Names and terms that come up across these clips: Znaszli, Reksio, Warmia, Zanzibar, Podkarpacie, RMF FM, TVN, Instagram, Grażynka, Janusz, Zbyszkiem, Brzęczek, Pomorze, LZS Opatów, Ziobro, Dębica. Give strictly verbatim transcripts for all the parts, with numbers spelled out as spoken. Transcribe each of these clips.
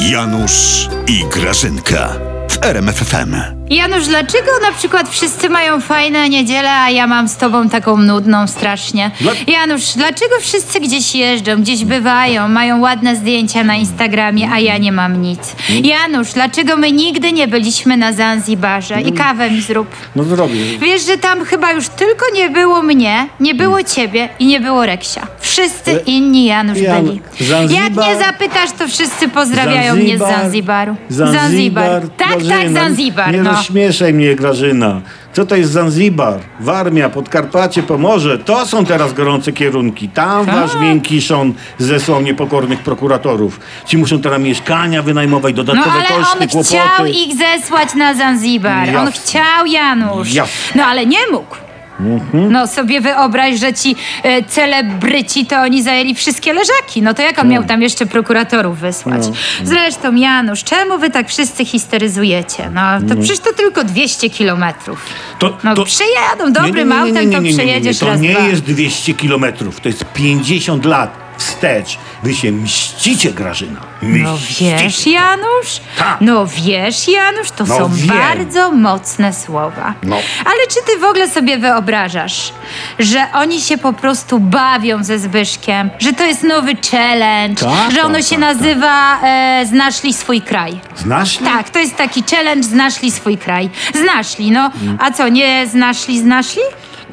Janusz i Grażynka w R M F F M. Janusz, dlaczego na przykład wszyscy mają fajne niedzielę, a ja mam z tobą taką nudną strasznie? Dla... Janusz, dlaczego wszyscy gdzieś jeżdżą, gdzieś bywają, mają ładne zdjęcia na Instagramie, a ja nie mam nic? Mm. Janusz, dlaczego my nigdy nie byliśmy na Zanzibarze? I kawę mi zrób. No zrobię. Wiesz, że tam chyba już tylko nie było mnie, nie było mm. ciebie i nie było Reksia. Wszyscy Le... inni Janusz Jan... byli. Zanzibar... Jak nie zapytasz, to wszyscy pozdrawiają Zanzibar... mnie z Zanzibaru. Zanzibar. Zanzibar. Tak, Grażyna. tak, Zanzibar. Nie no. Rozśmieszaj mnie, Grażyna. Co to jest Zanzibar? Warmia, Podkarpacie, Pomorze. To są teraz gorące kierunki. Tam wasz miękiszon zesłał niepokornych prokuratorów. Ci muszą teraz mieszkania wynajmować, dodatkowe koszty, kłopoty. No ale on kłopoty. chciał ich zesłać na Zanzibar. Jasne. On chciał, Janusz. Jasne. No ale nie mógł. Mhm. No sobie wyobraź, że ci y, celebryci to oni zajęli wszystkie leżaki. No to jak on no. miał tam jeszcze prokuratorów wysłać? No. Zresztą Janusz, czemu wy tak wszyscy histeryzujecie? No to no. przecież to tylko dwieście kilometrów. To, no to... przejadą dobrym autem, to przejedziesz raz dwa. To nie jest dwieście kilometrów, to jest pięćdziesiąt lat. Wstecz. Wy się mścicie, Grażyna. Mścicie. No wiesz, Janusz? Ta. No wiesz, Janusz, to no są wiem. bardzo mocne słowa. No. Ale czy ty w ogóle sobie wyobrażasz, że oni się po prostu bawią ze Zbyszkiem? Że to jest nowy challenge? Ta, że ono ta, ta, się nazywa e, Znaszli swój kraj. Znaszli? Tak, to jest taki challenge Znaszli swój kraj. Znaszli, no. Hmm. A co, nie znaszli, znaszli?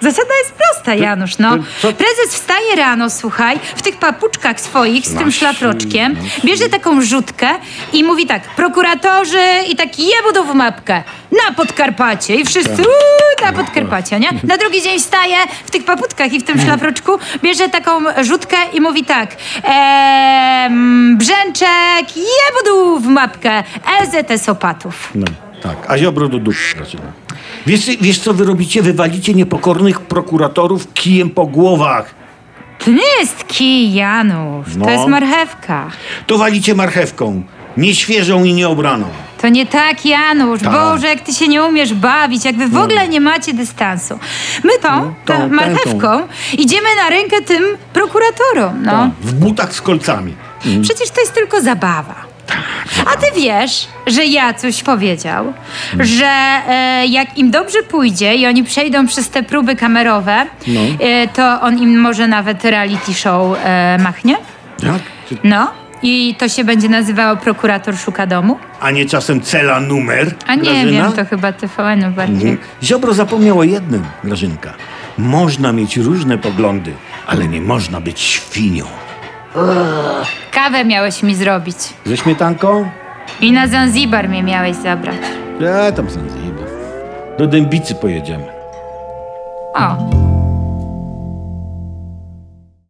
Zasada jest prosta, Janusz, no. Prezes wstaje rano, słuchaj, w tych papuczkach swoich, z tym szlafroczkiem, bierze taką rzutkę i mówi tak, prokuratorzy i taki jebudów mapkę, na Podkarpacie i wszyscy uu, na Podkarpacie, nie? Na drugi dzień wstaje w tych papuczkach i w tym szlafroczku, bierze taką rzutkę i mówi tak, ee, Brzęczek, jebudów mapkę, L Z S Opatów. No, tak, a Ziobro do duszy. Wiesz, wiesz, co wy robicie? Wywalicie niepokornych prokuratorów kijem po głowach. To nie jest kij, Janusz. No. To jest marchewka. To walicie marchewką. Nieświeżą i nieobraną. To nie tak, Janusz. Ta. Boże, jak ty się nie umiesz bawić, jak wy w no. ogóle nie macie dystansu. My tą, no, tą, tą marchewką tą. idziemy na rękę tym prokuratorom. No. Ta. W butach z kolcami. Mm. Przecież to jest tylko zabawa. A ty wiesz, że Jacuś powiedział, no. że e, jak im dobrze pójdzie i oni przejdą przez te próby kamerowe, no. e, to on im może nawet reality show e, machnie. Tak? No. I to się będzie nazywało Prokurator szuka domu. A nie czasem Cela numer? A nie Grażyna? Wiem, to chyba T V N bardziej. Ziobro zapomniał o jednym, Grażynka. Można mieć różne poglądy, ale nie można być świnią. Uuu. Kawę miałeś mi zrobić. Ze śmietanką? I na Zanzibar mnie miałeś zabrać. Ja tam Zanzibar. Do Dębicy pojedziemy. O.